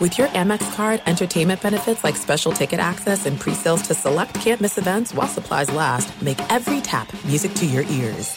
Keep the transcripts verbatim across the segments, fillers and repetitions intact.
With your Amex card, entertainment benefits like special ticket access and pre-sales to select can't-miss events while supplies last make every tap music to your ears.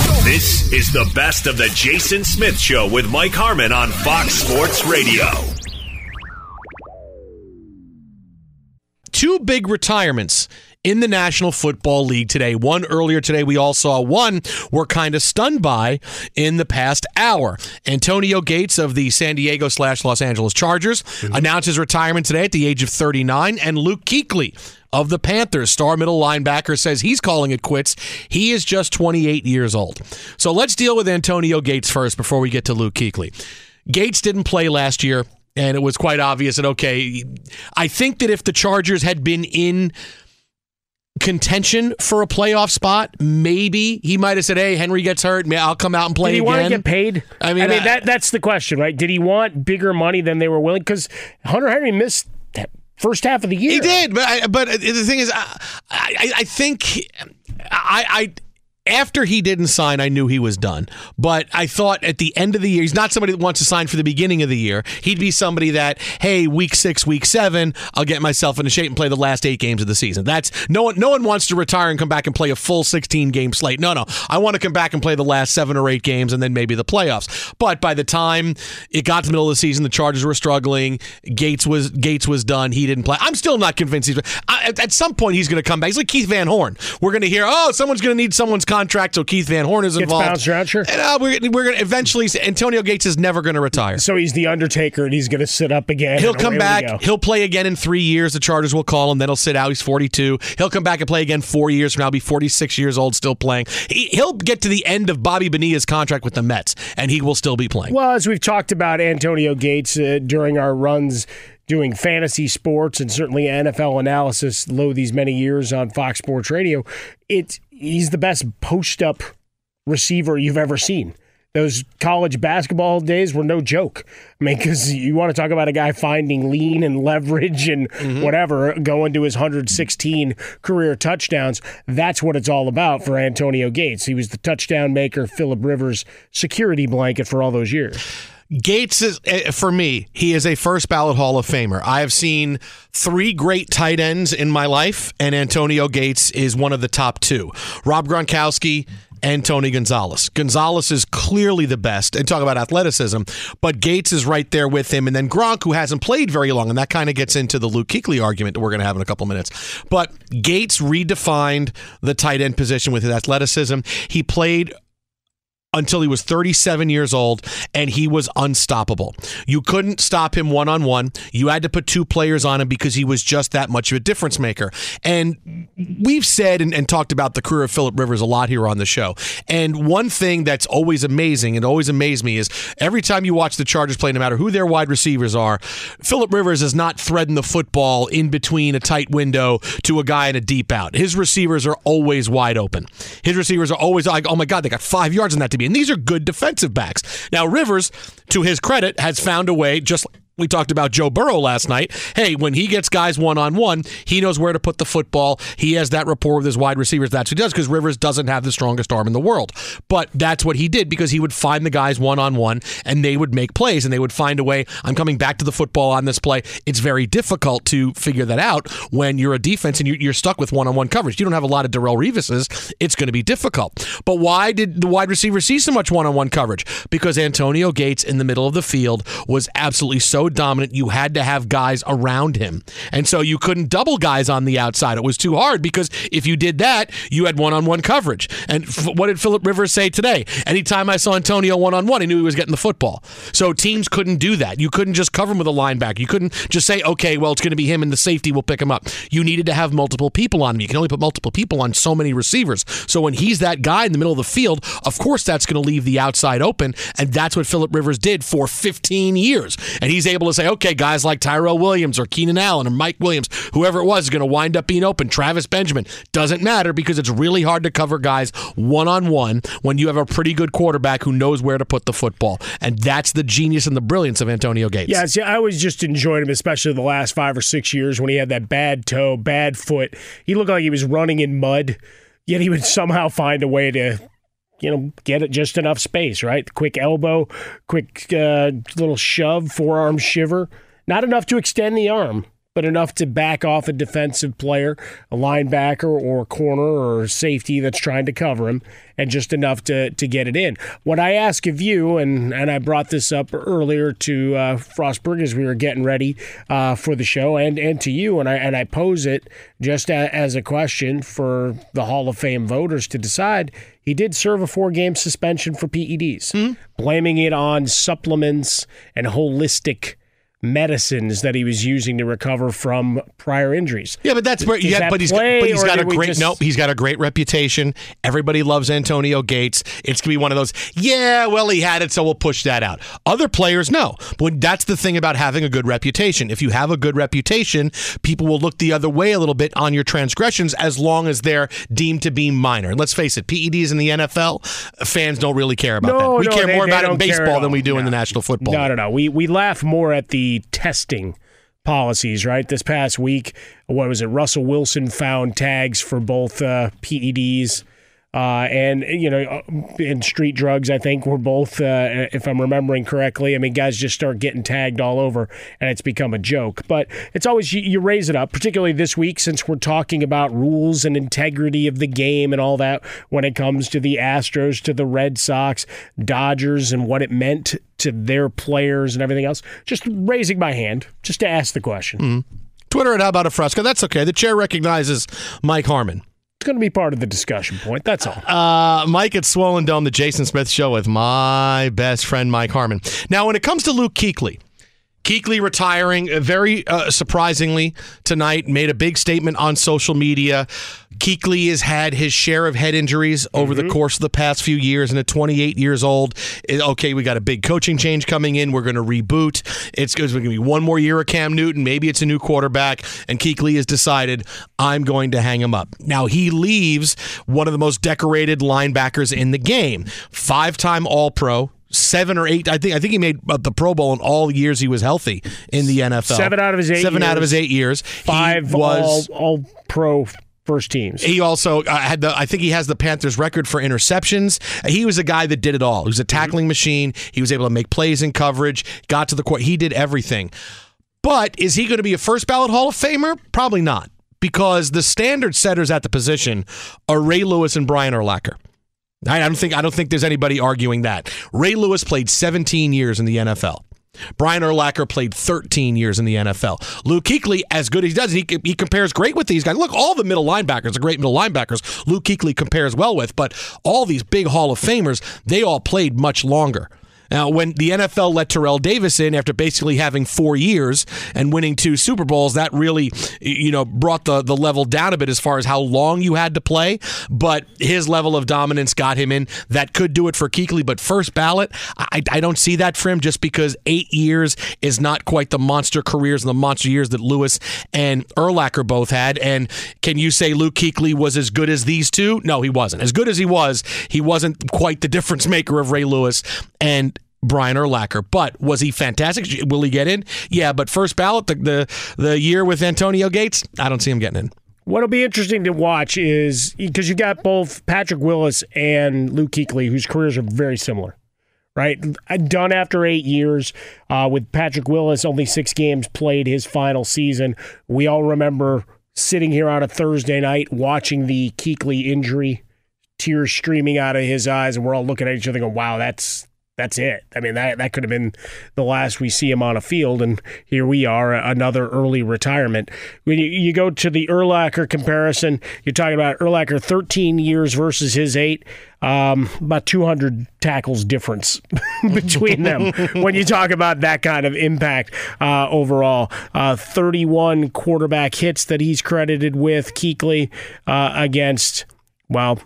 This is the Best of the Jason Smith Show with Mike Harmon on Fox Sports Radio. Two big retirements in the National Football League today. One earlier today we all saw. One we're kind of stunned by in the past hour. Antonio Gates of the San Diego slash Los Angeles Chargers mm-hmm. announced his retirement today at the age of thirty-nine. And Luke Kuechly of the Panthers, star middle linebacker, says he's calling it quits. He is just twenty-eight years old. So let's deal with Antonio Gates first before we get to Luke Kuechly. Gates didn't play last year, and it was quite obvious that, okay, I think that if the Chargers had been in contention for a playoff spot, maybe he might have said, hey, Henry gets hurt, I'll come out and play again. Did he again. want to get paid? I mean, I mean I, that that's the question, right? Did he want bigger money than they were willing? Because Hunter Henry missed that first half of the year. He did, but I, but the thing is, I I, I think I, I after he didn't sign, I knew he was done. But I thought at the end of the year, he's not somebody that wants to sign for the beginning of the year. He'd be somebody that, hey, week six, week seven, I'll get myself into shape and play the last eight games of the season. That's no one. No one wants to retire and come back and play a full sixteen game slate. No, no, I want to come back and play the last seven or eight games and then maybe the playoffs. But by the time it got to the middle of the season, the Chargers were struggling. Gates was Gates was done. He didn't play. I'm still not convinced he's. I, at, at some point, he's going to come back. He's like Keith Van Horn. We're going to hear, oh, someone's going to need someone's contract, so Keith Van Horn is involved. Gets bounced around, sure. And, uh, we're we're going to eventually. Antonio Gates is never going to retire. So he's the Undertaker, and he's going to sit up again. He'll come back. He'll play again in three years. The Chargers will call him. Then he'll sit out. He's forty-two. He'll come back and play again four years from now. He'll be forty-six years old, still playing. He, he'll get to the end of Bobby Bonilla's contract with the Mets, and he will still be playing. Well, as we've talked about Antonio Gates uh, during our runs doing fantasy sports and certainly N F L analysis, lo these many years on Fox Sports Radio, it's he's the best post-up receiver you've ever seen. those college basketball days were no joke. I mean, because you want to talk about a guy finding lean and leverage and mm-hmm. whatever, going to his one hundred sixteen career touchdowns. That's what it's all about for Antonio Gates. He was the touchdown maker, Philip Rivers' security blanket for all those years. Gates is, for me, he is a first ballot Hall of Famer. I have seen three great tight ends in my life, and Antonio Gates is one of the top two. Rob Gronkowski and Tony Gonzalez. Gonzalez is clearly the best, and talk about athleticism, but Gates is right there with him, and then Gronk, who hasn't played very long, and that kind of gets into the Luke Kuechly argument that we're going to have in a couple minutes. But Gates redefined the tight end position with his athleticism. He played until he was thirty-seven years old, and he was unstoppable. You couldn't stop him one-on-one. You had to put two players on him because he was just that much of a difference maker. And we've said and, and talked about the career of Philip Rivers a lot here on the show. And one thing that's always amazing and always amazed me is every time you watch the Chargers play, no matter who their wide receivers are, Philip Rivers is not threading the football in between a tight window to a guy in a deep out. His receivers are always wide open. His receivers are always like, oh my God, they got five yards in that to be. And these are good defensive backs. Now, Rivers, to his credit, has found a way, just like we talked about Joe Burrow last night. Hey, when he gets guys one-on-one, he knows where to put the football. He has that rapport with his wide receivers. That's who does, because Rivers doesn't have the strongest arm in the world. But that's what he did, because he would find the guys one-on-one, and they would make plays, and they would find a way. I'm coming back to the football on this play. It's very difficult to figure that out when you're a defense and you're stuck with one-on-one coverage. You don't have a lot of Darrelle Revises. It's going to be difficult. But why did the wide receivers see so much one-on-one coverage? Because Antonio Gates in the middle of the field was absolutely so dominant, you had to have guys around him. And so you couldn't double guys on the outside. It was too hard, because if you did that, you had one-on-one coverage. And f- what did Philip Rivers say today? Anytime I saw Antonio one-on-one, I knew he was getting the football. So teams couldn't do that. You couldn't just cover him with a linebacker. You couldn't just say, okay, well, it's going to be him and the safety will pick him up. You needed to have multiple people on him. You can only put multiple people on so many receivers. So when he's that guy in the middle of the field, of course that's going to leave the outside open, and that's what Philip Rivers did for fifteen years. And he's able to say, okay, guys like Tyrell Williams or Keenan Allen or Mike Williams, whoever it was, is going to wind up being open. Travis Benjamin, doesn't matter, because it's really hard to cover guys one-on-one when you have a pretty good quarterback who knows where to put the football. And that's the genius and the brilliance of Antonio Gates. Yeah, see, I always just enjoyed him, especially the last five or six years when he had that bad toe, bad foot. He looked like he was running in mud, yet he would somehow find a way to, you know, get it just enough space, right? Quick elbow, quick uh, little shove, forearm shiver. Not enough to extend the arm, but enough to back off a defensive player, a linebacker or a corner or a safety that's trying to cover him, and just enough to to get it in. What I ask of you, and, and I brought this up earlier to uh, Frostberg as we were getting ready uh, for the show, and, and to you, and I and I pose it just a, as a question for the Hall of Fame voters to decide. He did serve a four-game suspension for P E Ds, mm-hmm. blaming it on supplements and holistic medicines that he was using to recover from prior injuries. Yeah, but that's where. Does yeah, that but he's got, but he's got a great. Just... Nope, he's got a great reputation. Everybody loves Antonio Gates. It's gonna be one of those. Yeah, well, he had it, so we'll push that out. Other players, no. But that's the thing about having a good reputation. If you have a good reputation, people will look the other way a little bit on your transgressions, as long as they're deemed to be minor. And let's face it, P E Ds in the N F L, fans don't really care about no, that. We no, care they, more they about it in baseball than we do no. in the National Football. No, no, no. We we laugh more at the testing policies, right? This past week, what was it? Russell Wilson found tags for both uh, P E Ds uh, and, you know, and street drugs, I think, were both, uh, if I'm remembering correctly. I mean, guys just start getting tagged all over, and it's become a joke. But it's always, you, you raise it up, particularly this week, since we're talking about rules and integrity of the game and all that when it comes to the Astros, to the Red Sox, Dodgers, and what it meant to their players and everything else. Just raising my hand just to ask the question. Mm-hmm. Twitter at How About a Fresco. That's okay. The chair recognizes Mike Harmon. It's going to be part of the discussion point. That's all. Uh, Mike at Swollen Dome, the Jason Smith Show with my best friend Mike Harmon. Now, when it comes to Luke Kuechly, Kuechly retiring very uh, surprisingly tonight, made a big statement on social media. Kuechly has had his share of head injuries over mm-hmm. the course of the past few years, and at twenty-eight years old, it, okay, we got a big coaching change coming in. We're going to reboot. It's, it's going to be one more year of Cam Newton. Maybe it's a new quarterback, and Kuechly has decided, I'm going to hang him up. Now, he leaves one of the most decorated linebackers in the game. Five-time All-Pro. Seven or eight, I think. I think he made the Pro Bowl in all years he was healthy in the N F L. Seven out of his eight. Seven years, out of his eight years. Five was all, all Pro first teams. He also uh, had the. I think he has the Panthers record for interceptions. He was a guy that did it all. He was a tackling mm-hmm. machine. He was able to make plays in coverage. Got to the court. He did everything. But is he going to be a first ballot Hall of Famer? Probably not, because the standard setters at the position are Ray Lewis and Brian Urlacher. I don't think I don't think there's anybody arguing that. Ray Lewis played seventeen years in the N F L. Brian Urlacher played thirteen years in the N F L. Luke Kuechly, as good as he does, he, he compares great with these guys. Look, all the middle linebackers are great middle linebackers. Luke Kuechly compares well with, but all these big Hall of Famers, they all played much longer. Now, when the N F L let Terrell Davis in after basically having four years and winning two Super Bowls, that really, you know, brought the, the level down a bit as far as how long you had to play. But his level of dominance got him in. That could do it for Kuechly, but first ballot, I, I don't see that for him just because eight years is not quite the monster careers and the monster years that Lewis and Urlacher both had. And can you say Luke Kuechly was as good as these two? No, he wasn't. As good as he was, he wasn't quite the difference maker of Ray Lewis and Brian Urlacher. But was he fantastic? Will he get in? Yeah, but first ballot, the, the the year with Antonio Gates, I don't see him getting in. What'll be interesting to watch is, because you got both Patrick Willis and Luke Kuechly, whose careers are very similar, right? Done after eight years, uh, with Patrick Willis, only six games played his final season. We all remember sitting here on a Thursday night watching the Kuechly injury, tears streaming out of his eyes, and we're all looking at each other going, wow, that's... That's it. I mean, that that could have been the last we see him on a field, and here we are, another early retirement. When you, you go to the Urlacher comparison, you're talking about Urlacher thirteen years versus his eight, um, about two hundred tackles difference between them when you talk about that kind of impact uh, overall. Uh, thirty-one quarterback hits that he's credited with, Kuechly uh, against, well,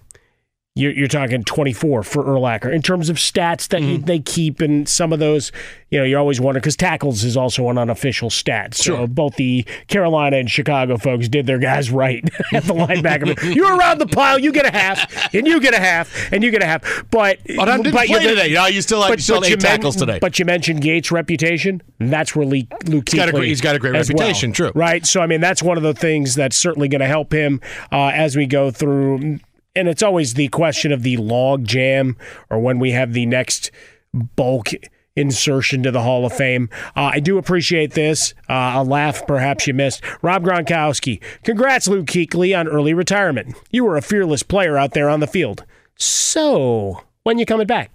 you're talking twenty-four for Urlacher in terms of stats that mm-hmm. they keep, and some of those, you know, you're always wondering because tackles is also an unofficial stat. So sure. Both the Carolina and Chicago folks did their guys right at the linebacker. You're around the pile, you get a half, and you get a half, and you get a half. But but I didn't but play today. No, you still have but, you still but eight you tackles men- today. But you mentioned Gates' reputation, and that's where Luke Kuechly. He's got a great reputation, well, true. Right. So I mean, that's one of the things that's certainly going to help him uh, as we go through. And it's always the question of the log jam or when we have the next bulk insertion to the Hall of Fame. Uh, I do appreciate this. Uh, a laugh perhaps you missed. Rob Gronkowski, congrats, Luke Kuechly, on early retirement. You were a fearless player out there on the field. So, when you coming back?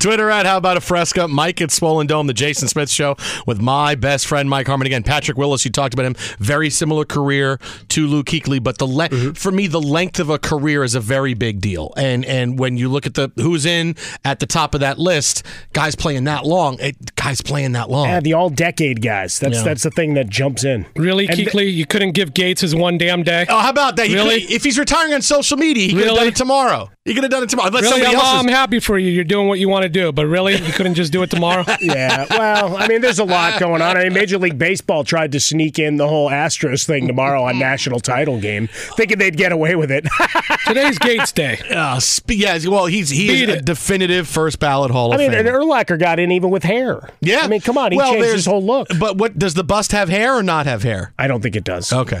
Twitter at How About a Fresca, Mike at Swollen Dome, the Jason Smith Show with my best friend Mike Harmon. Again, Patrick Willis, you talked about him, very similar career to Luke Kuechly, but the le- mm-hmm. for me, the length of a career is a very big deal. And and when you look at the who's in at the top of that list, guys playing that long, it, guys playing that long. Yeah, the all-decade guys. That's yeah. that's the thing that jumps in. Really, and Kuechly, th- you couldn't give Gates his one damn day? Oh, how about that? He really? If he's retiring on social media, he really? could have done it tomorrow. He could have done it tomorrow. Unless really? I'm, I'm happy for you. You're doing what you want to do, but really, you couldn't just do it tomorrow? Yeah, well, I mean, there's a lot going on. I mean, Major League Baseball tried to sneak in the whole Astros thing tomorrow on national title game, thinking they'd get away with it. Today's Gates Day. Uh, sp- yeah, well, he's he is a definitive first ballot Hall of Fame. I mean, Fame. And Urlacher got in even with hair. Yeah. I mean, come on, he well, changed his whole look. But what does the bust have hair or not have hair? I don't think it does. Okay.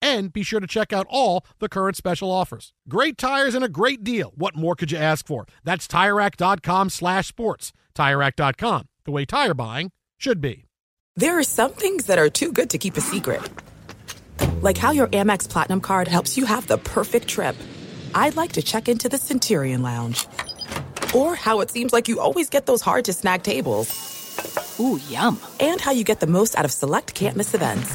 And be sure to check out all the current special offers. Great tires and a great deal. What more could you ask for? That's Tire Rack dot com slash sports. Tire Rack dot com, the way tire buying should be. There are some things that are too good to keep a secret. Like how your Amex Platinum card helps you have the perfect trip. I'd like to check into the Centurion Lounge. Or how it seems like you always get those hard-to-snag tables. Ooh, yum. And how you get the most out of select can't-miss events.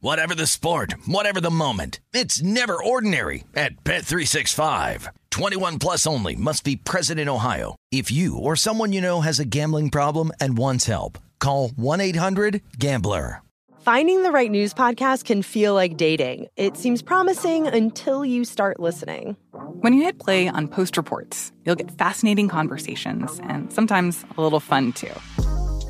Whatever the sport, whatever the moment. It's never ordinary at Bet three sixty-five. twenty-one plus only. Must be present in Ohio. If you or someone you know has a gambling problem and wants help, call one eight hundred gambler. Finding the right news podcast can feel like dating. It seems promising until you start listening. When you hit play on Post Reports, you'll get fascinating conversations and sometimes a little fun, too.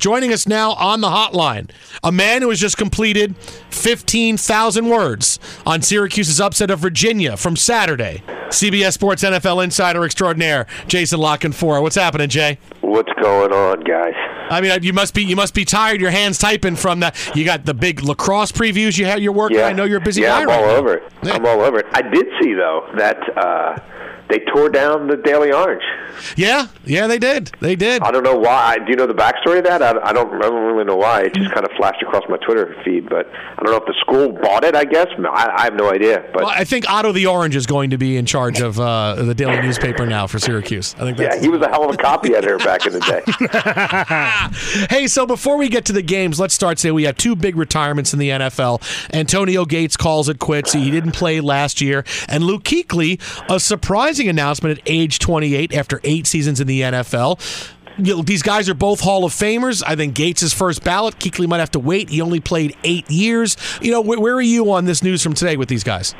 Joining us now on the hotline, a man who has just completed fifteen thousand words on Syracuse's upset of Virginia from Saturday. C B S Sports N F L insider extraordinaire, Jason La Canfora. What's happening, Jay? What's going on, guys? I mean, you must be you must be tired. Your hands typing from that. You got the big lacrosse previews. You had your work. Yeah. I know you're busy. Yeah, I'm all right over now. it. Yeah. I'm all over it. I did see though that. Uh, They tore down the Daily Orange. Yeah, yeah, they did. They did. I don't know why. Do you know the backstory of that? I, I, don't, I don't really know why. It just kind of flashed across my Twitter feed, but I don't know if the school bought it, I guess. I, I have no idea. But well, I think Otto the Orange is going to be in charge of uh, the Daily Newspaper now for Syracuse. I think. That's... Yeah, he was a hell of a copy editor back in the day. Hey, so before we get to the games, let's start saying we have two big retirements in the N F L. Antonio Gates calls it quits. He didn't play last year. And Luke Kuechly, a surprise announcement at age twenty-eight after eight seasons in the N F L. You know, these guys are both Hall of Famers. I think Gates is first ballot. Kuechly might have to wait. He only played eight years. You know, wh- where are you on this news from today with these guys?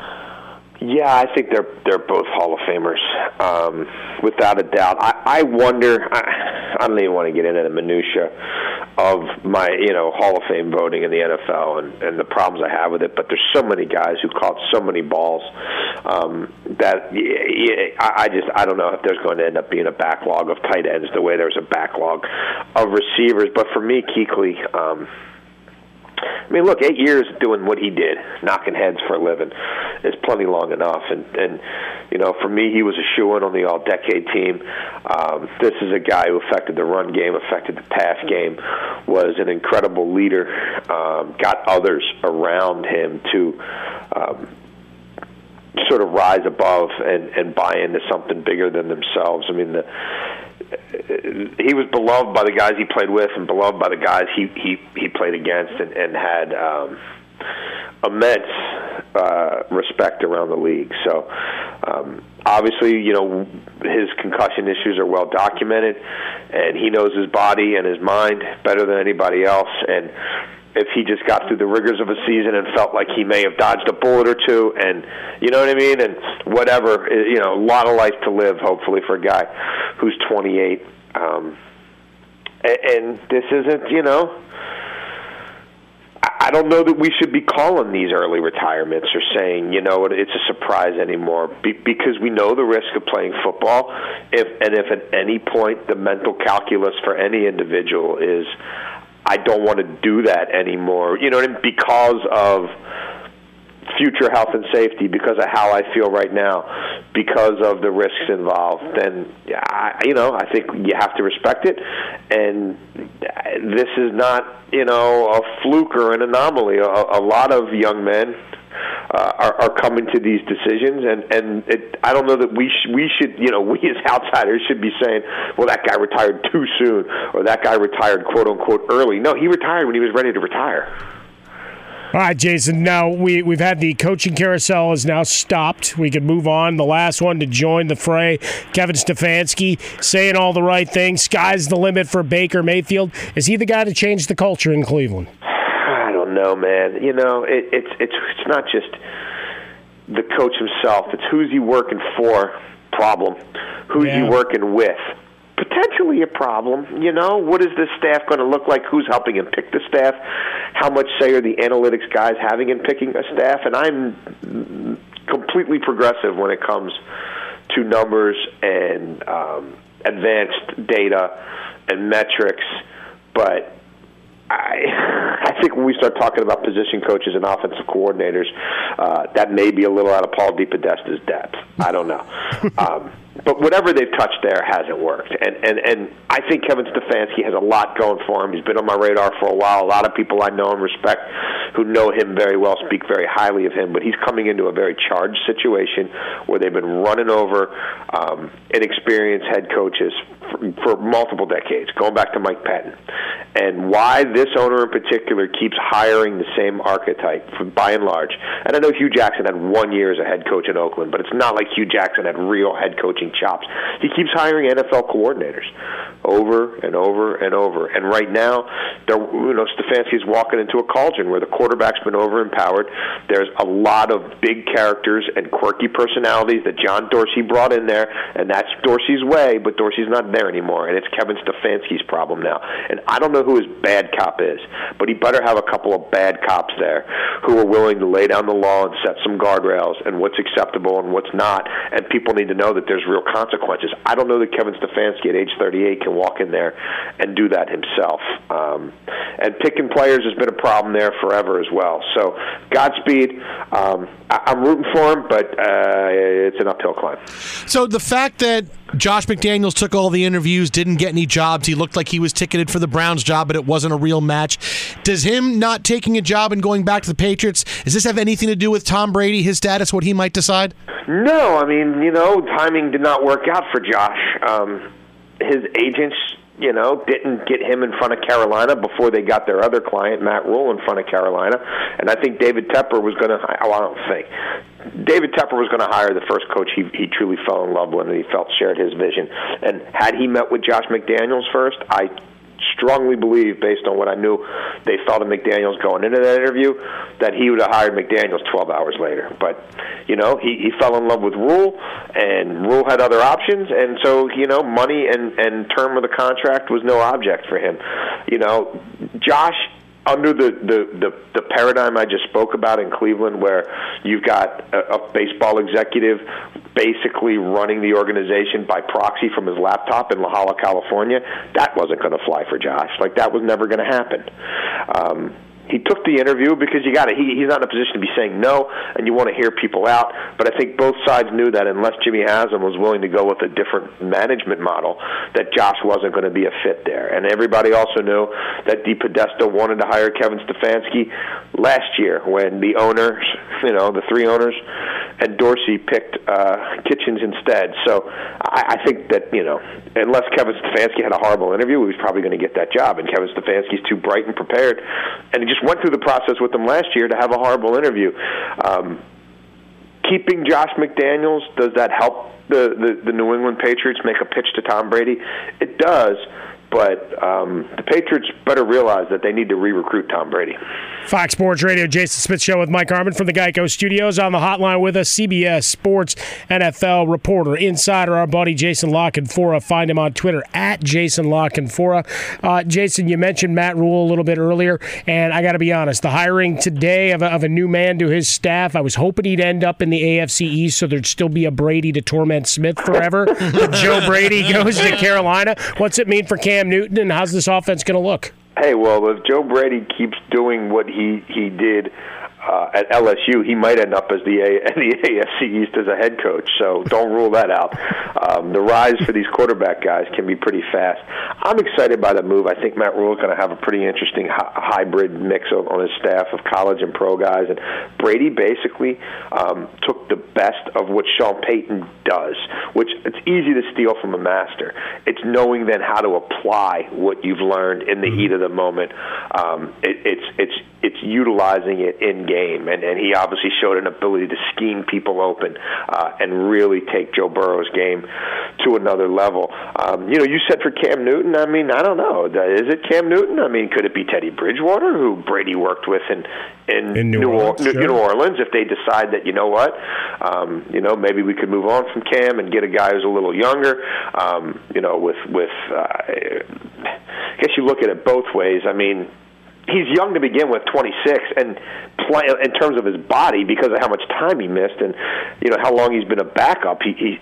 Yeah, I think they're they're both Hall of Famers, um, without a doubt. I, I wonder. I, I don't even want to get into the minutia of my you know Hall of Fame voting in the N F L and, and the problems I have with it. But there's so many guys who caught so many balls um, that I, I just I don't know if there's going to end up being a backlog of tight ends the way there's a backlog of receivers. But for me, Kuechly. Um, I mean, look, eight years doing what he did, knocking heads for a living, is plenty long enough. And, and you know, for me, he was a shoo-in on the all-decade team. Um, this is a guy who affected the run game, affected the pass game, was an incredible leader, um, got others around him to um, sort of rise above and, and buy into something bigger than themselves. I mean, the... he was beloved by the guys he played with and beloved by the guys he, he, he played against and, and had um, immense uh, respect around the league. So, um, obviously, you know, his concussion issues are well documented, and he knows his body and his mind better than anybody else. And if he just got through the rigors of a season and felt like he may have dodged a bullet or two, and you know what I mean, and whatever, you know, a lot of life to live, hopefully, for a guy who's twenty-eight. Um, and this isn't, you know, I don't know that we should be calling these early retirements or saying, you know, it's a surprise anymore, because we know the risk of playing football. If and if at any point the mental calculus for any individual is, I don't want to do that anymore, you know, because of future health and safety, because of how I feel right now, because of the risks involved, then, I, you know, I think you have to respect it. And this is not, you know, a fluke or an anomaly. A, a lot of young men uh, are, are coming to these decisions, and, and it, I don't know that we, sh- we should, you know, we as outsiders should be saying, well, that guy retired too soon, or that guy retired, quote-unquote, early. No, he retired when he was ready to retire. All right, Jason, now we, we've had the coaching carousel is now stopped. We can move on. The last one to join the fray, Kevin Stefanski, saying all the right things. Sky's the limit for Baker Mayfield. Is he the guy to change the culture in Cleveland? I don't know, man. You know, it, it's it's it's not just the coach himself. It's who's he working for, problem. Who's yeah. he working with? Potentially a problem. You know, what is this staff going to look like? Who's helping him pick the staff? How much say are the analytics guys having in picking a staff? And I'm completely progressive when it comes to numbers and um, advanced data and metrics, but I, I think when we start talking about position coaches and offensive coordinators, uh, that may be a little out of Paul DePodesta's depth. I don't know. Um, but whatever they've touched there hasn't worked. And, and, and I think Kevin Stefanski has a lot going for him. He's been on my radar for a while. A lot of people I know and respect who know him very well speak very highly of him. But he's coming into a very charged situation where they've been running over um, inexperienced head coaches for, for multiple decades, going back to Mike Patton. And why this owner in particular keeps hiring the same archetype, for, by and large. And I know Hugh Jackson had one year as a head coach in Oakland, but it's not like Hugh Jackson had real head coaching chops. He keeps hiring N F L coordinators over and over and over. And right now, you know, Stefanski's walking into a cauldron where the quarterback's been overempowered. There's a lot of big characters and quirky personalities that John Dorsey brought in there, and that's Dorsey's way, but Dorsey's not there anymore, and it's Kevin Stefanski's problem now. And I don't know who his bad cop is, but he better have a couple of bad cops there who are willing to lay down the law and set some guardrails and what's acceptable and what's not, and people need to know that there's real consequences. I don't know that Kevin Stefanski at age thirty-eight can walk in there and do that himself. Um, and picking players has been a problem there forever as well. So Godspeed. Um, I- I'm rooting for him, but uh, it's an uphill climb. So the fact that Josh McDaniels took all the interviews, didn't get any jobs, he looked like he was ticketed for the Browns job, but it wasn't a real match. Does him not taking a job and going back to the Patriots, does this have anything to do with Tom Brady, his status, what he might decide? No, I mean, you know, timing did not work out for Josh. Um, his agents, you know, didn't get him in front of Carolina before they got their other client, Matt Rhule, in front of Carolina. And I think David Tepper was going to, oh, I don't think, David Tepper was going to hire the first coach he, he truly fell in love with and he felt shared his vision. And had he met with Josh McDaniels first, I strongly believe, based on what I knew they thought of McDaniels going into that interview, that he would have hired McDaniels twelve hours later. But, you know, he, he fell in love with Rhule, and Rhule had other options, and so, you know, money and, and term of the contract was no object for him. You know, Josh, under the, the, the, the paradigm I just spoke about in Cleveland, where you've got a, a baseball executive basically running the organization by proxy from his laptop in La Jolla, California, that wasn't going to fly for Josh. Like, that was never going to happen. Um, he took the interview because you got to, he, he's not in a position to be saying no, and you want to hear people out. But I think both sides knew that unless Jimmy Haslam was willing to go with a different management model, that Josh wasn't going to be a fit there. And everybody also knew that DePodesta wanted to hire Kevin Stefanski last year when the owners, you know, the three owners and Dorsey picked uh, Kitchens instead. So I, I think that, you know, unless Kevin Stefanski had a horrible interview, he was probably going to get that job. And Kevin Stefanski's too bright and prepared. And he just went through the process with them last year to have a horrible interview. Um, keeping Josh McDaniels, does that help the, the, the New England Patriots make a pitch to Tom Brady? It does. But um, the Patriots better realize that they need to re-recruit Tom Brady. Fox Sports Radio, Jason Smith Show with Mike Harmon from the Geico Studios. On the hotline with us, C B S Sports N F L reporter, insider, our buddy Jason La Canfora. Find him on Twitter, at Jason La Canfora. Uh, Jason, you mentioned Matt Rhule a little bit earlier, and I got to be honest, the hiring today of a, of a new man to his staff, I was hoping he'd end up in the A F C East so there'd still be a Brady to torment Smith forever. But Joe Brady goes to Carolina. What's it mean for Cam Newton, and how's this offense going to look? Hey, well, if Joe Brady keeps doing what he, he did uh, at L S U, he might end up as the, a- the A F C East as a head coach, so don't rule that out. Um, the rise for these quarterback guys can be pretty fast. I'm excited by the move. I think Matt Rhule is going to have a pretty interesting hi- hybrid mix of, on his staff of college and pro guys, and Brady basically um, took the best of what Sean Payton does, which it's easy to steal from a master. It's knowing then how to apply what you've learned in the heat of the moment. Um, it, it's it's it's utilizing it in game, and, and he obviously showed an ability to scheme people open uh, and really take Joe Burrow's game to another level. Um, you know, you said for Cam Newton. I mean, I don't know. Is it Cam Newton? I mean, could it be Teddy Bridgewater, who Brady worked with in in, in New, New, Orleans, or, sure. New Orleans? If they decide that, you know what, um, you know, maybe we could move on from Cam and get a guy who's a little younger. Um, you know, with with uh, I guess you look at it both ways. I mean, he's young to begin with, twenty-six, and play, in terms of his body, because of how much time he missed and, you know, how long he's been a backup, he, he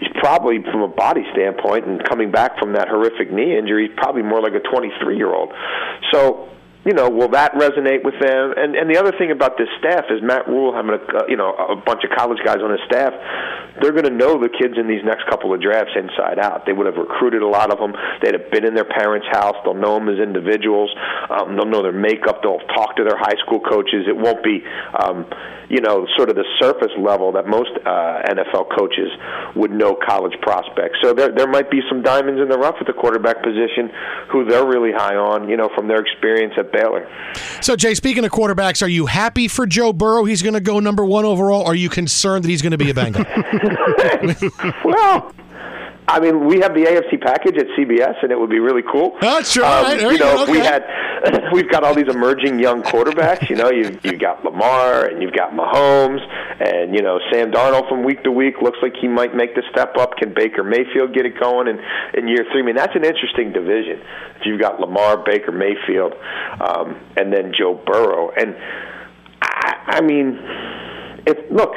he's probably, from a body standpoint and coming back from that horrific knee injury, he's probably more like a twenty-three-year-old. So, you know, will that resonate with them? And and the other thing about this staff is Matt Rhule having a, you know, a bunch of college guys on his staff. They're going to know the kids in these next couple of drafts inside out. They would have recruited a lot of them. They'd have been in their parents' house. They'll know them as individuals. Um, they'll know their makeup. They'll talk to their high school coaches. It won't be, um, you know, sort of the surface level that most uh, N F L coaches would know college prospects. So there there might be some diamonds in the rough at the quarterback position who they're really high on, you know, from their experience at Baylor. So, Jay, speaking of quarterbacks, are you happy for Joe Burrow? He's going to go number one overall. Or are you concerned that he's going to be a Bengal? Well, I mean, we have the A F C package at C B S, and it would be really cool. That's right. Um, you know, if we had, we've got all these emerging young quarterbacks. You know, you you got Lamar, and you've got Mahomes, and you know Sam Darnold from week to week looks like he might make the step up. Can Baker Mayfield get it going in, in year three? I mean, that's an interesting division. If you've got Lamar, Baker Mayfield, um, and then Joe Burrow, and I, I mean. If, look,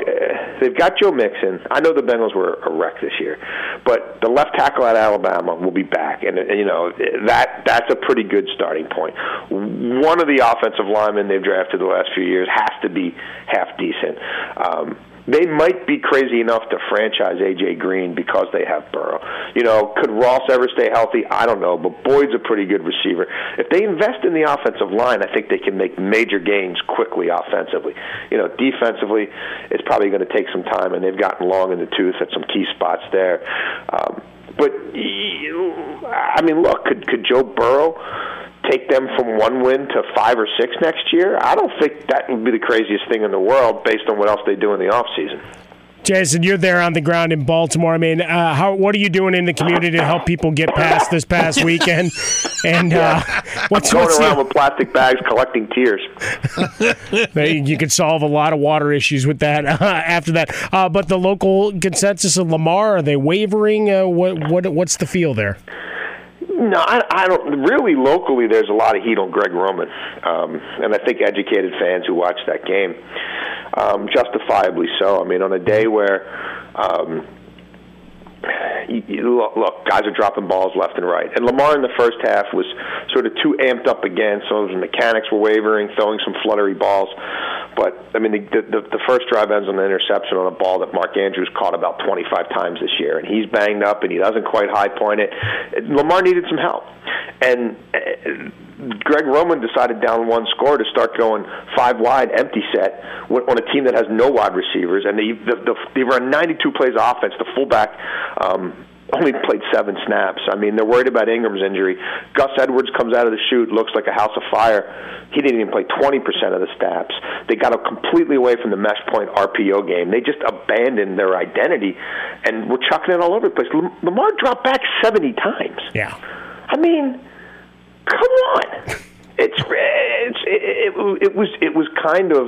they've got Joe Mixon. I know the Bengals were a wreck this year, but the left tackle at Alabama will be back, and, and you know that that's a pretty good starting point. One of the offensive linemen they've drafted the last few years has to be half decent. Um, They might be crazy enough to franchise A J. Green because they have Burrow. You know, could Ross ever stay healthy? I don't know, but Boyd's a pretty good receiver. If they invest in the offensive line, I think they can make major gains quickly offensively. You know, defensively, it's probably going to take some time, and they've gotten long in the tooth at some key spots there. Um, but, I mean, look, could, could Joe Burrow take them from one win to five or six next year? I don't think that would be the craziest thing in the world based on what else they do in the offseason. Jason, you're there on the ground in Baltimore. I mean, uh, how what are you doing in the community to help people get past this past weekend? And uh, what's I'm going what's around the... with plastic bags collecting tears? You could solve a lot of water issues with that. Uh, after that, uh, but the local consensus of Lamar, are they wavering? Uh, what what what's the feel there? No, I, I don't. Really, locally, there's a lot of heat on Greg Roman, um, and I think educated fans who watch that game, um, justifiably so. I mean, on a day where, um, you, you look, look, guys are dropping balls left and right, and Lamar in the first half was sort of too amped up again. Some of his mechanics were wavering, throwing some fluttery balls. But, I mean, the, the the first drive ends on an interception on a ball that Mark Andrews caught about twenty-five times this year, and he's banged up, and he doesn't quite high point it. Lamar needed some help. And Greg Roman decided down one score to start going five wide empty set on a team that has no wide receivers, and they the, the, they run ninety-two plays of offense. The fullback um, only played seven snaps. I mean, they're worried about Ingram's injury. Gus Edwards comes out of the chute, looks like a house of fire. He didn't even play twenty percent of the snaps. They got a completely away from the mesh point R P O game. They just abandoned their identity, and were chucking it all over the place. Lamar dropped back seventy times. Yeah. I mean, come on. It's, it's it, it, it was it was kind of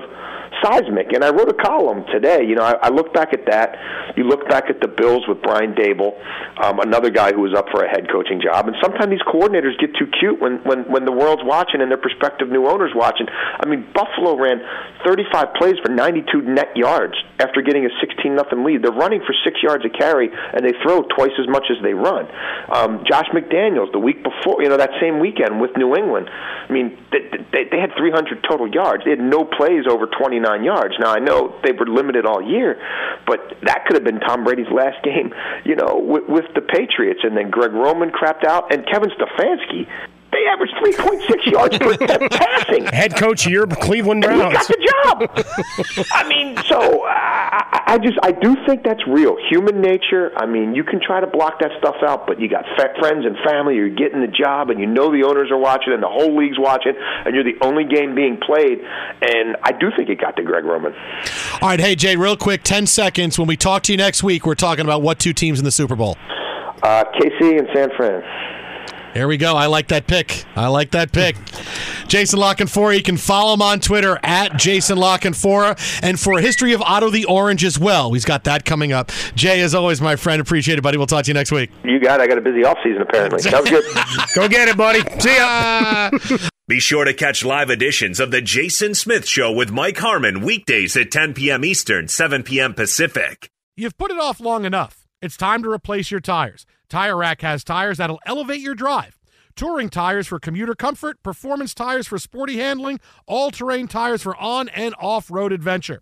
seismic, and I wrote a column today. You know, I, I look back at that. You look back at the Bills with Brian Dable, um, another guy who was up for a head coaching job. And sometimes these coordinators get too cute when, when, when the world's watching and their prospective new owner's watching. I mean, Buffalo ran thirty-five plays for ninety-two net yards after getting a sixteen nothing lead. They're running for six yards a carry, and they throw twice as much as they run. Um, Josh McDaniels, the week before, you know, that same weekend with New England, I mean, they, they, they had three hundred total yards. They had no plays over twenty-nine yards. Now, I know they were limited all year, but that could have been Tom Brady's last game, you know, with, with the Patriots. And then Greg Roman crapped out, and Kevin Stefanski, they averaged three point six yards per attempt passing. Head coach of your Cleveland Browns. And he got the job. I mean, so I, I just, I do think that's real. Human nature, I mean, you can try to block that stuff out, but you got friends and family, you're getting the job, and you know the owners are watching, and the whole league's watching, and you're the only game being played. And I do think it got to Greg Roman. All right, hey, Jay, real quick, ten seconds. When we talk to you next week, we're talking about what two teams in the Super Bowl? Uh, K C and San Fran. There we go. I like that pick. I like that pick. Jason La Canfora. You can follow him on Twitter at Jason La Canfora. And for a history of Otto the Orange as well, he's got that coming up. Jay, as always, my friend, appreciate it, buddy. We'll talk to you next week. You got it. I got a busy offseason, apparently. That was good. Go get it, buddy. See ya. Be sure to catch live editions of The Jason Smith Show with Mike Harmon weekdays at ten p.m. Eastern, seven p.m. Pacific. You've put it off long enough. It's time to replace your tires. Tire Rack has tires that'll elevate your drive. Touring tires for commuter comfort, performance tires for sporty handling, all-terrain tires for on- and off-road adventure.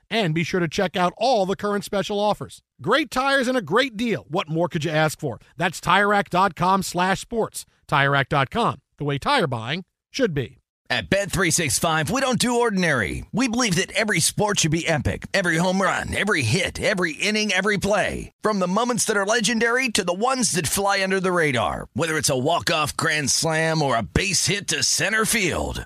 And be sure to check out all the current special offers. Great tires and a great deal. What more could you ask for? That's Tire Rack dot com slash sports. Tire Rack dot com, the way tire buying should be. At Bet three sixty-five, we don't do ordinary. We believe that every sport should be epic. Every home run, every hit, every inning, every play. From the moments that are legendary to the ones that fly under the radar. Whether it's a walk-off grand slam or a base hit to center field.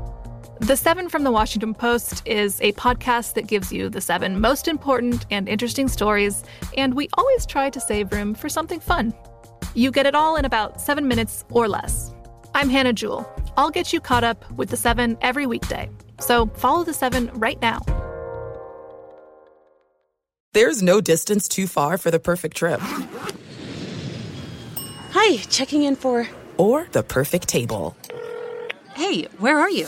The Seven from the Washington Post is a podcast that gives you the seven most important and interesting stories, and we always try to save room for something fun. You get it all in about seven minutes or less. I'm Hannah Jewell. I'll get you caught up with The Seven every weekday, so follow The Seven right now. There's no distance too far for the perfect trip. Hi, checking in for... Or the perfect table. Hey, where are you?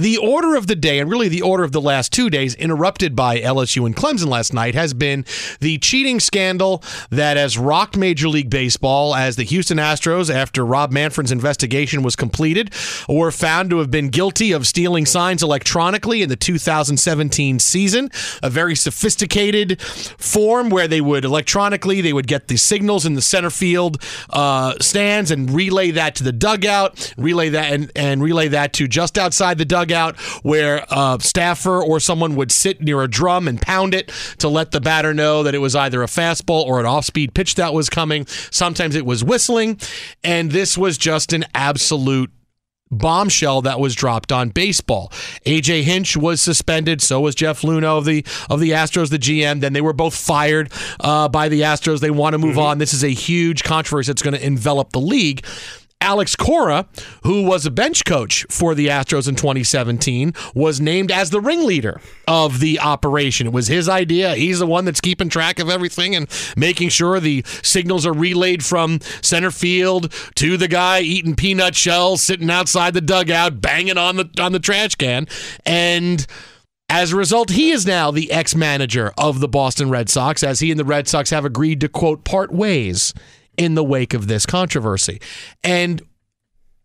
The order of the day, and really the order of the last two days, interrupted by L S U and Clemson last night, has been the cheating scandal that has rocked Major League Baseball as the Houston Astros, after Rob Manfred's investigation was completed, were found to have been guilty of stealing signs electronically in the two thousand seventeen season. A very sophisticated form where they would electronically, they would get the signals in the center field uh, stands and relay that to the dugout, relay that and, and relay that to just outside the dugout. Out where a staffer or someone would sit near a drum and pound it to let the batter know that it was either a fastball or an off-speed pitch that was coming. Sometimes it was whistling, and this was just an absolute bombshell that was dropped on baseball. A J Hinch was suspended. So was Jeff Luhnow of the of the Astros, the G M. Then they were both fired uh, by the Astros. They want to move mm-hmm. on. This is a huge controversy that's going to envelop the league. Alex Cora, who was a bench coach for the Astros in twenty seventeen, was named as the ringleader of the operation. It was his idea. He's the one that's keeping track of everything and making sure the signals are relayed from center field to the guy eating peanut shells, sitting outside the dugout, banging on the on the trash can. And as a result, he is now the ex-manager of the Boston Red Sox, as he and the Red Sox have agreed to, quote, part ways in the wake of this controversy. And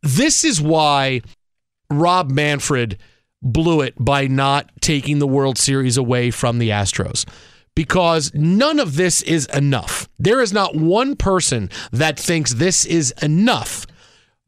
this is why Rob Manfred blew it by not taking the World Series away from the Astros, because none of this is enough. There is not one person that thinks this is enough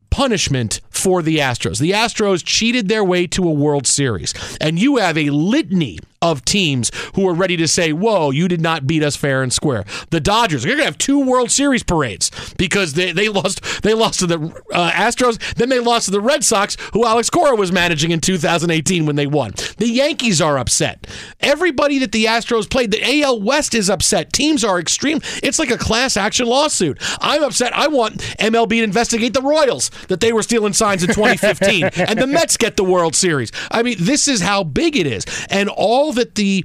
punishment for the Astros. The Astros cheated their way to a World Series, and you have a litany of teams who are ready to say, whoa, you did not beat us fair and square. The Dodgers, you're going to have two World Series parades because they, they lost they lost to the uh, Astros, then they lost to the Red Sox, who Alex Cora was managing in two thousand eighteen when they won. The Yankees are upset. Everybody that the Astros played, the A L West is upset. Teams are extreme. It's like a class action lawsuit. I'm upset. I want M L B to investigate the Royals, that they were stealing signs in twenty fifteen, and the Mets get the World Series. I mean, this is how big it is. And all that the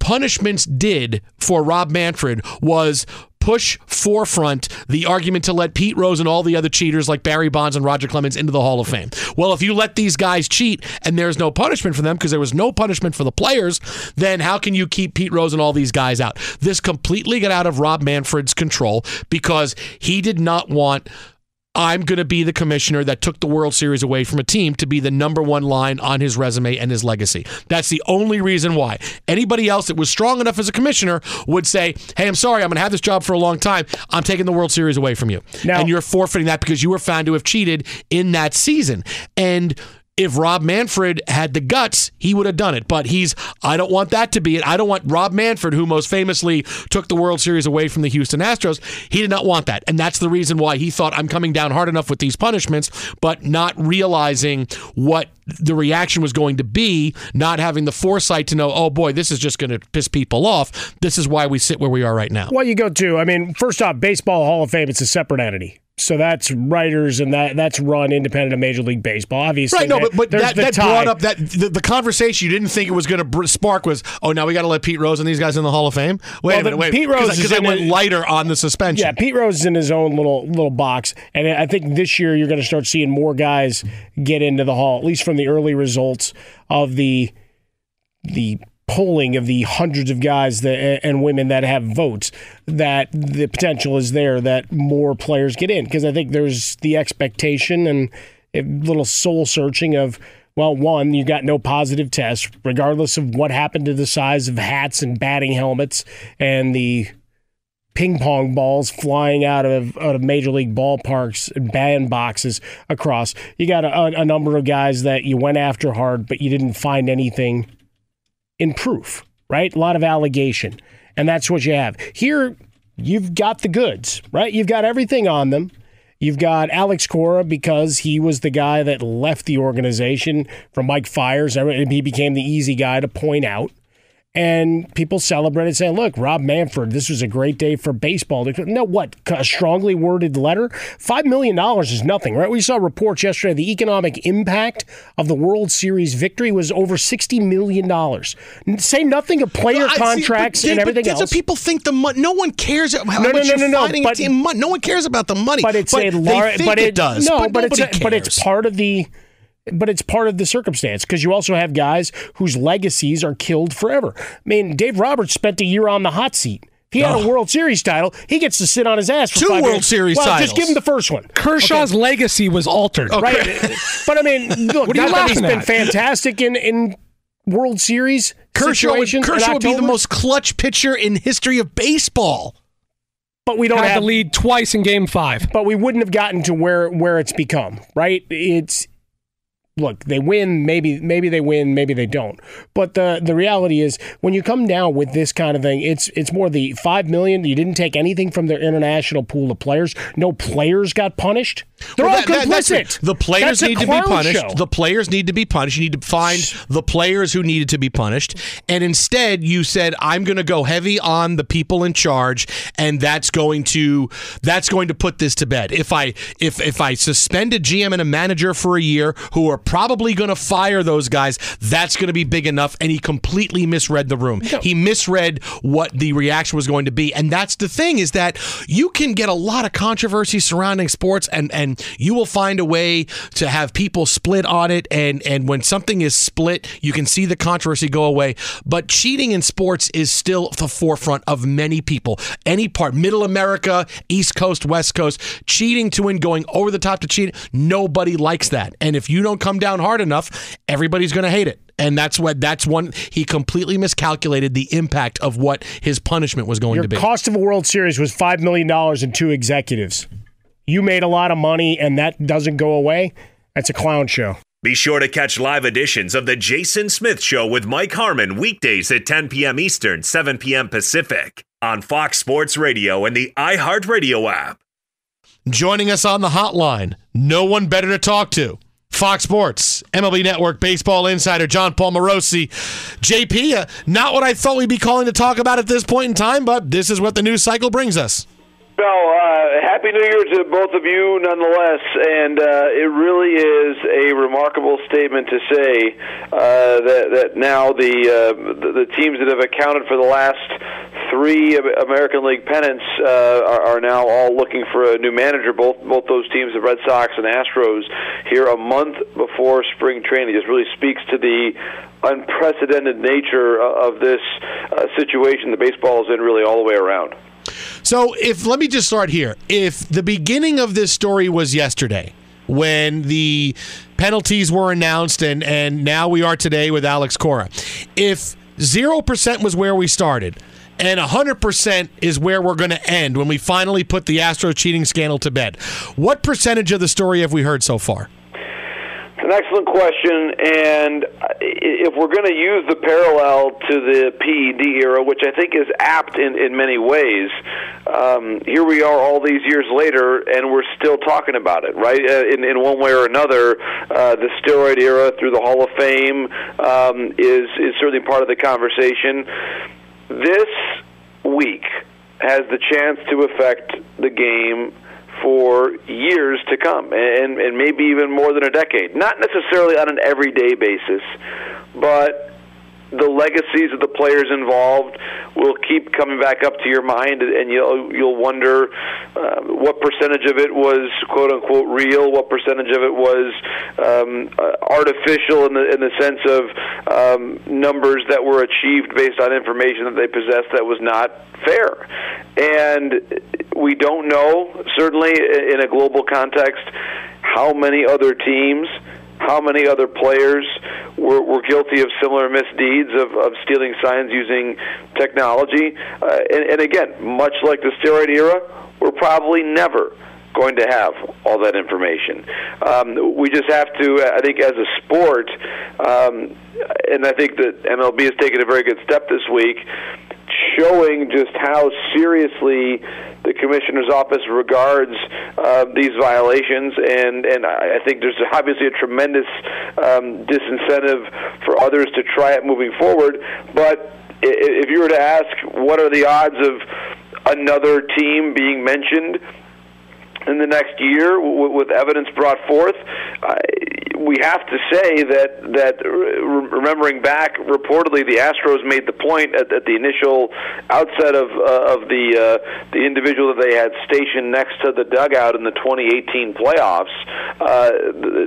punishments did for Rob Manfred was push forefront the argument to let Pete Rose and all the other cheaters like Barry Bonds and Roger Clemens into the Hall of Fame. Well, if you let these guys cheat and there's no punishment for them because there was no punishment for the players, then how can you keep Pete Rose and all these guys out? This completely got out of Rob Manfred's control because he did not want, I'm going to be the commissioner that took the World Series away from a team, to be the number one line on his resume and his legacy. That's the only reason why. Anybody else that was strong enough as a commissioner would say, hey, I'm sorry, I'm going to have this job for a long time. I'm taking the World Series away from you. Now, and you're forfeiting that because you were found to have cheated in that season. And if Rob Manfred had the guts, he would have done it. But he's, I don't want that to be it. I don't want Rob Manfred, who most famously took the World Series away from the Houston Astros. He did not want that. And that's the reason why he thought, I'm coming down hard enough with these punishments, but not realizing what the reaction was going to be, not having the foresight to know, oh boy, this is just going to piss people off. This is why we sit where we are right now. Well, you go to, I mean, first off, Baseball Hall of Fame, it's a separate entity. So that's writers, and that that's run independent of Major League Baseball. Obviously, right? No, but, but that, that brought up that the, the conversation you didn't think it was going to br- spark was, oh, now we got to let Pete Rose and these guys in the Hall of Fame. Wait well, a minute, wait, because I, I went a, lighter on the suspension. Yeah, Pete Rose is in his own little little box, and I think this year you're going to start seeing more guys get into the Hall, at least from the early results of the the. polling of the hundreds of guys that, and women that have votes, that the potential is there that more players get in. Because I think there's the expectation and a little soul searching of, well, one, you got no positive tests, regardless of what happened to the size of hats and batting helmets and the ping pong balls flying out of out of Major League ballparks and band boxes across. You got a, a number of guys that you went after hard, but you didn't find anything in proof, right? A lot of allegation. And that's what you have. Here, you've got the goods, right? You've got everything on them. You've got Alex Cora because he was the guy that left the organization from Mike Fires. He became the easy guy to point out. And people celebrated saying, look, Rob Manfred, this was a great day for baseball. No, what, a strongly worded letter? five million dollars is nothing, right? We saw reports yesterday the economic impact of the World Series victory was over sixty million dollars. Say nothing of player well, contracts see, but, and but, everything but, else. People think the money, no one cares how no, much no, no, you're no, no, fighting no, but, a team money. No one cares about the money. But it's but a large, but it, it does. No, but, but, it's a, but it's part of the... But it's part of the circumstance because you also have guys whose legacies are killed forever. I mean, Dave Roberts spent a year on the hot seat. If he had oh. a World Series title, he gets to sit on his ass for two five World years. Series well, titles. Just give him the first one. Kershaw's okay. legacy was altered, okay. right? But I mean, look, what are you laughing he's been at? Fantastic in in World Series. Kershaw, Kershaw would be the most clutch pitcher in history of baseball. But we don't had have the lead twice in Game Five. But we wouldn't have gotten to where where it's become, right? It's. Look, they win, maybe maybe they win, maybe they don't. But the, the reality is, when you come down with this kind of thing, it's it's more the five million dollars. You didn't take anything from their international pool of players. No players got punished. They're well, all that, complicit. That, the players need to be punished. Show. The players need to be punished. You need to find the players who needed to be punished. And instead, you said, I'm going to go heavy on the people in charge, and that's going to that's going to put this to bed. If I, if, if I suspend a G M and a manager for a year who are probably going to fire those guys, that's going to be big enough. And he completely misread the room. No. He misread what the reaction was going to be. And that's the thing, is that you can get a lot of controversy surrounding sports, and, and you will find a way to have people split on it. And, and when something is split, you can see the controversy go away. But cheating in sports is still the forefront of many people. Any part, middle America, East Coast, West Coast, cheating to win, going over the top to cheat, nobody likes that. And if you don't come down hard enough, everybody's going to hate it. And that's what that's one he completely miscalculated the impact of what his punishment was going Your to be. The cost of a World Series was five million dollars and two executives. You made a lot of money and that doesn't go away. That's a clown show. Be sure to catch live editions of the Jason Smith Show with Mike Harmon weekdays at ten p.m. Eastern, seven p.m. Pacific on Fox Sports Radio and the iHeartRadio app. Joining us on the hotline, no one better to talk to. Fox Sports, M L B Network, Baseball Insider, John Paul Morosi. J P, uh, not what I thought we'd be calling to talk about at this point in time, but this is what the news cycle brings us. Well, uh, Happy New Year to both of you nonetheless, and uh, it really is a remarkable statement to say uh, that, that now the, uh, the the teams that have accounted for the last three American League pennants uh, are, are now all looking for a new manager, both both those teams, the Red Sox and Astros, here a month before spring training. This really speaks to the unprecedented nature of this uh, situation the baseball is in really all the way around. So if let me just start here. If the beginning of this story was yesterday, when the penalties were announced, and, and now we are today with Alex Cora, if zero percent was where we started, and one hundred percent is where we're going to end when we finally put the Astro cheating scandal to bed, what percentage of the story have we heard so far? An excellent question, and if we're going to use the parallel to the P E D era, which I think is apt in, in many ways, um, here we are all these years later, and we're still talking about it, right? In, in one way or another, uh, the steroid era through the Hall of Fame um, is, is certainly part of the conversation. This week has the chance to affect the game for years to come, and, and maybe even more than a decade. Not necessarily on an everyday basis, but the legacies of the players involved will keep coming back up to your mind, and you'll you'll wonder uh, what percentage of it was "quote unquote" real, what percentage of it was um, uh, artificial in the in the sense of um, numbers that were achieved based on information that they possessed that was not fair. And we don't know, certainly in a global context, how many other teams, how many other players were, were guilty of similar misdeeds of, of stealing signs using technology. Uh, and, and again, much like the steroid era, we're probably never going to have all that information. Um, we just have to, I think, as a sport, um, and I think that M L B has taken a very good step this week, showing just how seriously the commissioner's office regards uh, these violations, and, and I think there's obviously a tremendous um, disincentive for others to try it moving forward. But if you were to ask what are the odds of another team being mentioned in the next year with evidence brought forth, I, we have to say that that remembering back, reportedly the Astros made the point at, at the initial outset of uh, of the uh, the individual that they had stationed next to the dugout in the twenty eighteen playoffs. Uh,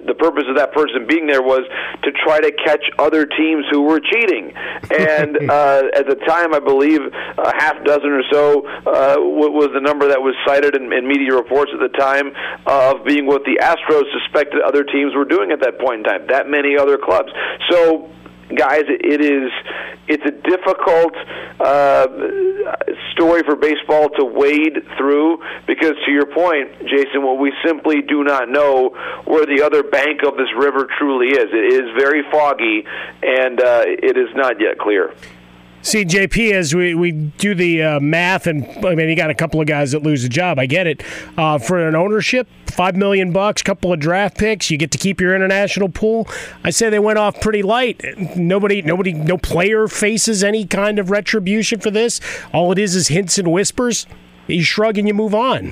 the, the purpose of that person being there was to try to catch other teams who were cheating. And uh, at the time, I believe a half dozen or so uh, was the number that was cited in, in media reports at the time of being what the Astros suspected other teams were doing at that point in time, that many other clubs. So, guys, it is it's a difficult uh, story for baseball to wade through because, to your point, Jason, well, we simply do not know where the other bank of this river truly is. It is very foggy, and uh, it is not yet clear. See, J P, as we, we do the uh, math, and I mean, you got a couple of guys that lose a job. I get it. Uh, for an ownership, five million bucks, couple of draft picks, you get to keep your international pool. I say they went off pretty light. Nobody, nobody, no player faces any kind of retribution for this. All it is is hints and whispers. You shrug and you move on.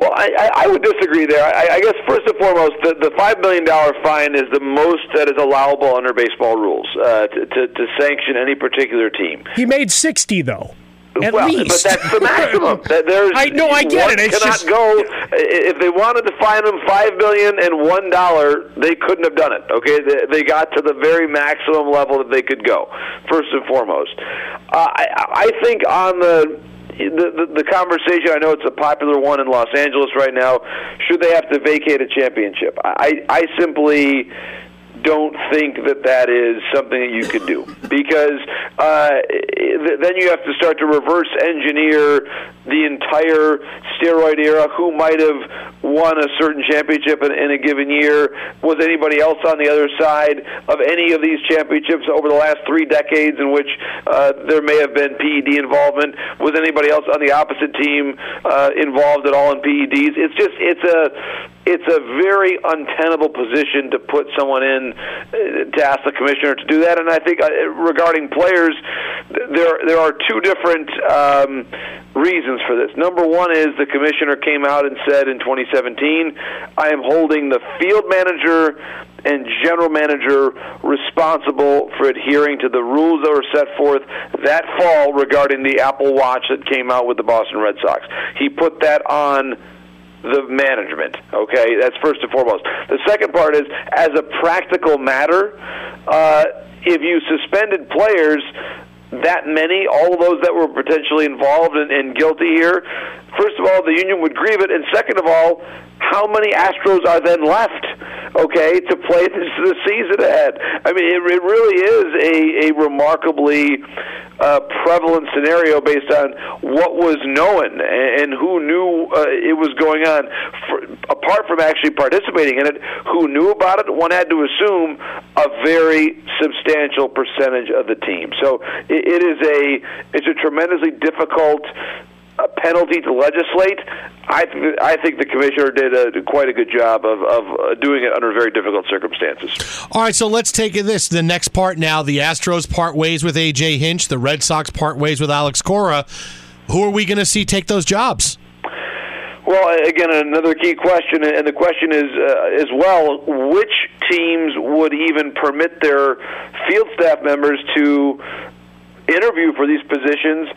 Well, I, I would disagree there. I, I guess first and foremost, the, the five million dollars fine is the most that is allowable under baseball rules uh, to, to, to sanction any particular team. He made sixty though. At well, least. But that's the maximum. There's, I know, I get it. It's cannot just... go. If they wanted to fine them five million dollars and one dollar, they couldn't have done it. Okay, they got to the very maximum level that they could go. First and foremost, uh, I, I think on the. The, the the conversation, I know it's a popular one in Los Angeles right now, should they have to vacate a championship? I, I simply don't think that that is something that you could do because uh, then you have to start to reverse engineer the entire steroid era, who might have won a certain championship in, in a given year, was anybody else on the other side of any of these championships over the last three decades in which uh, there may have been P E D involvement, was anybody else on the opposite team uh, involved at all in P E Ds. It's just, it's a it's a very untenable position to put someone in to ask the commissioner to do that. And I think regarding players, there there are two different um, reasons for this. Number one is the commissioner came out and said in twenty seventeen, I am holding the field manager and general manager responsible for adhering to the rules that were set forth that fall regarding the Apple Watch that came out with the Boston Red Sox. He put that on the management, okay? That's first and foremost. The second part is, as a practical matter, uh, if you suspended players, that many, all of those that were potentially involved and, and guilty here, first of all, the union would grieve it, and second of all, how many Astros are then left, okay, to play this the season ahead? I mean, it, it really is a, a remarkably uh, prevalent scenario based on what was known and, and who knew uh, it was going on, for, apart from actually participating in it, who knew about it. One had to assume a very substantial percentage of the team. So it, it is a it's a tremendously difficult a penalty to legislate. I th- I think the commissioner did a, did quite a good job of, of uh, doing it under very difficult circumstances. All right, so let's take this, the next part now. The Astros part ways with A J Hinch. The Red Sox part ways with Alex Cora. Who are we going to see take those jobs? Well, again, another key question, and the question is uh, as well, which teams would even permit their field staff members to interview for these positions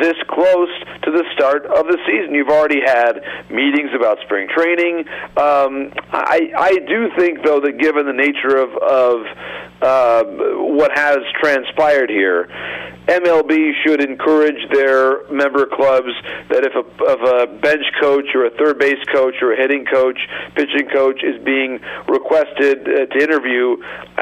this close to the start of the season? You've already had meetings about spring training. Um, I, I do think, though, that given the nature of, of uh, what has transpired here, M L B should encourage their member clubs that if a, if a bench coach or a third base coach or a hitting coach, pitching coach is being requested uh, to interview,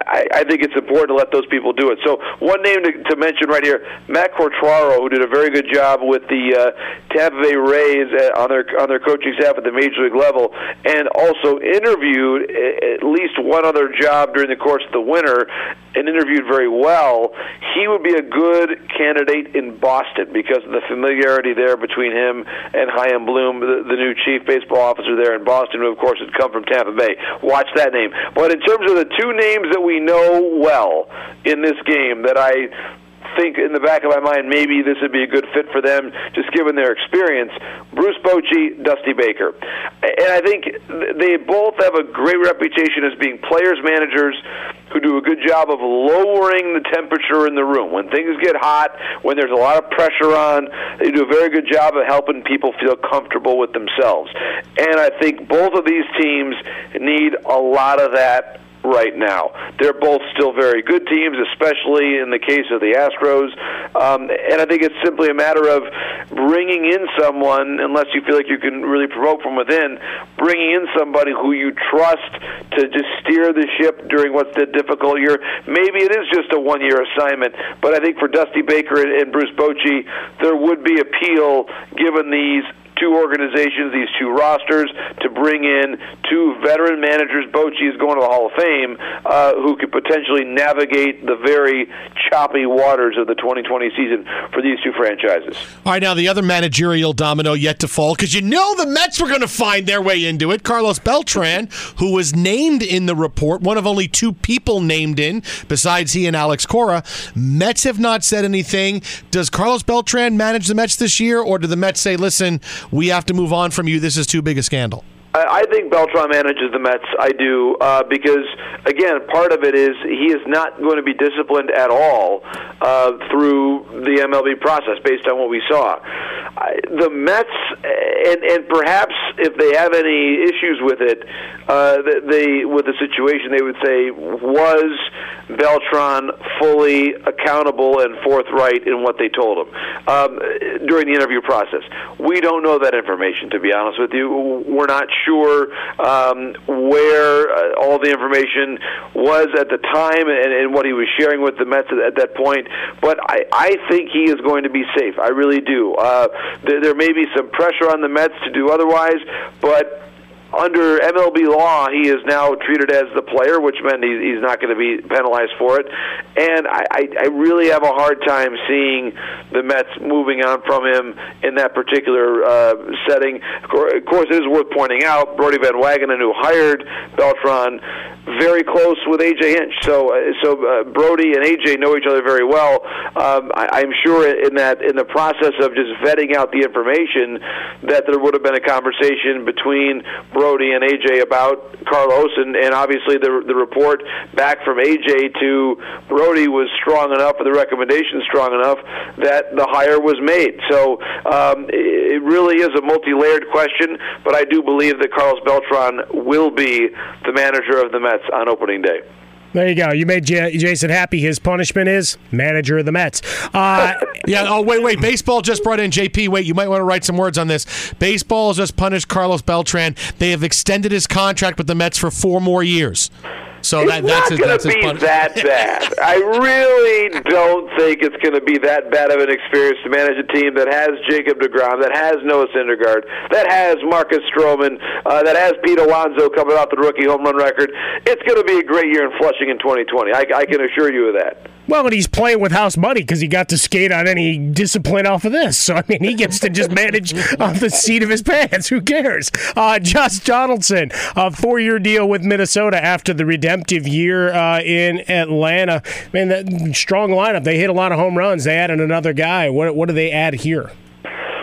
I, I think it's important to let those people do it. So one name to, to mention right here, Matt Cortraro, who did a very good job with the uh, Tampa Bay Rays on their on their coaching staff at the major league level, and also interviewed at least one other job during the course of the winter here and interviewed very well, he would be a good candidate in Boston because of the familiarity there between him and Chaim Bloom, the, the new chief baseball officer there in Boston, who, of course, had come from Tampa Bay. Watch that name. But in terms of the two names that we know well in this game that I think in the back of my mind maybe this would be a good fit for them just given their experience, Bruce Bochy, Dusty Baker. And I think they both have a great reputation as being players, managers who do a good job of lowering the temperature in the room. When things get hot, when there's a lot of pressure on, they do a very good job of helping people feel comfortable with themselves. And I think both of these teams need a lot of that right now. They're both still very good teams, especially in the case of the Astros. Um, and I think it's simply a matter of bringing in someone, unless you feel like you can really promote from within, bringing in somebody who you trust to just steer the ship during what's the difficult year. Maybe it is just a one-year assignment, but I think for Dusty Baker and Bruce Bochy, there would be appeal given these two organizations, these two rosters, to bring in two veteran managers. Bochy is going to the Hall of Fame, uh, who could potentially navigate the very choppy waters of the twenty twenty season for these two franchises. All right, now the other managerial domino yet to fall, because you know the Mets were going to find their way into it. Carlos Beltran, who was named in the report, one of only two people named in, besides he and Alex Cora. Mets have not said anything. Does Carlos Beltran manage the Mets this year, or do the Mets say, listen, we have to move on from you. This is too big a scandal. I think Beltran manages the Mets. I do, uh, because, again, part of it is he is not going to be disciplined at all uh, through the M L B process based on what we saw. I, the Mets, and, and perhaps if they have any issues with it, uh, they with the situation, they would say, was Beltran fully accountable and forthright in what they told him um, during the interview process? We don't know that information, to be honest with you. We're not sure. sure um, where uh, all the information was at the time and, and what he was sharing with the Mets at, at that point, but I, I think he is going to be safe. I really do. Uh, there, there may be some pressure on the Mets to do otherwise, but under M L B law, he is now treated as the player, which meant he's not going to be penalized for it. And I, I really have a hard time seeing the Mets moving on from him in that particular uh, setting. Of course, it is worth pointing out, Brody Van Wagenen, who hired Beltran, very close with A J Hinch. So so uh, Brody and A J know each other very well. Um, I, I'm sure in that in the process of just vetting out the information that there would have been a conversation between Brody and A J about Carlos, and, and obviously the the report back from A J to Brody was strong enough, or the recommendation strong enough, that the hire was made. So um, it really is a multi-layered question, but I do believe that Carlos Beltran will be the manager of the Mets on opening day. There you go. You made J- Jason happy. His punishment is manager of the Mets. Uh, yeah. Oh, wait, wait. Baseball just brought in J P. Wait, you might want to write some words on this. Baseball has just punished Carlos Beltran. They have extended his contract with the Mets for four more years. So it's that, that's not going to be fun. That bad. I really don't think it's going to be that bad of an experience to manage a team that has Jacob deGrom, that has Noah Syndergaard, that has Marcus Stroman, uh, that has Pete Alonso coming off the rookie home run record. It's going to be a great year in Flushing in twenty twenty. I, I can assure you of that. Well, and he's playing with house money because he got to skate on any discipline off of this. So, I mean, he gets to just manage on the seat of his pants. Who cares? Uh, Josh Donaldson, a four-year deal with Minnesota after the redemption. Redemptive year uh, in Atlanta. Man, that strong lineup. They hit a lot of home runs. They added another guy. What, what do they add here?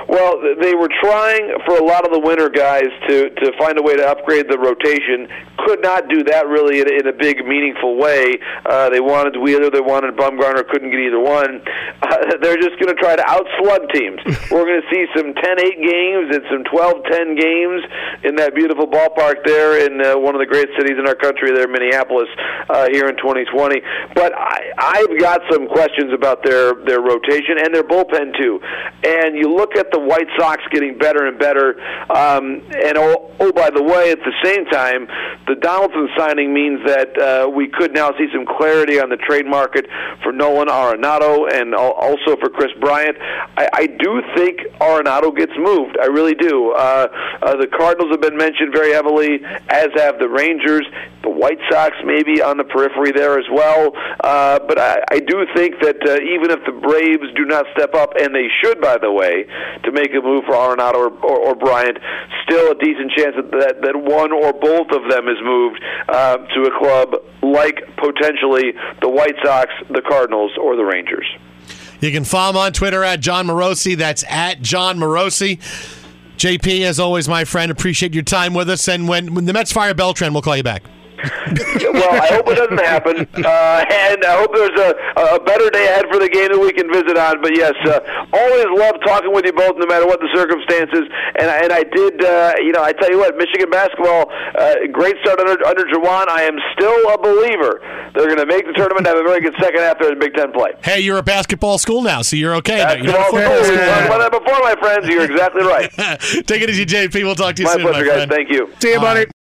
Well, they were trying for a lot of the winter guys to, to find a way to upgrade the rotation. Could not do that really in, in a big, meaningful way. Uh, they wanted Wheeler, they wanted Bumgarner, couldn't get either one. Uh, they're just going to try to outslug teams. We're going to see some ten eight games and some twelve ten games in that beautiful ballpark there in uh, one of the great cities in our country there, Minneapolis, uh, here in twenty twenty. But I, I've got some questions about their, their rotation and their bullpen, too. And you look at the White Sox getting better and better, um, and oh, oh, by the way, at the same time, the Donaldson signing means that uh, we could now see some clarity on the trade market for Nolan Arenado and also for Chris Bryant. I, I do think Arenado gets moved. I really do. Uh, uh, the Cardinals have been mentioned very heavily, as have the Rangers. The White Sox maybe on the periphery there as well. Uh, but I, I do think that uh, even if the Braves do not step up, and they should, by the way, to make a move for Arenado or, or, or Bryant, still a decent chance that, that one or both of them is moved uh, to a club like potentially the White Sox, the Cardinals, or the Rangers. You can follow him on Twitter at John Morosi. That's at John Morosi. J P, as always, my friend, appreciate your time with us. And when, when the Mets fire Beltran, we'll call you back. Well, I hope it doesn't happen, uh, and I hope there's a, a better day ahead for the game that we can visit on. But yes, uh, always love talking with you both, no matter what the circumstances. And I, and I did, uh, you know, I tell you what, Michigan basketball, uh, great start under under Juwan. I am still a believer they're going to make the tournament, have a very good second half there in Big Ten play. Hey, you're a basketball school now, so you're okay. Basketball school. We talked about that before, my friends. You're exactly right. Take it easy, J P. We'll talk to you my soon, pleasure, my guys. Friend. Thank you. See you, buddy.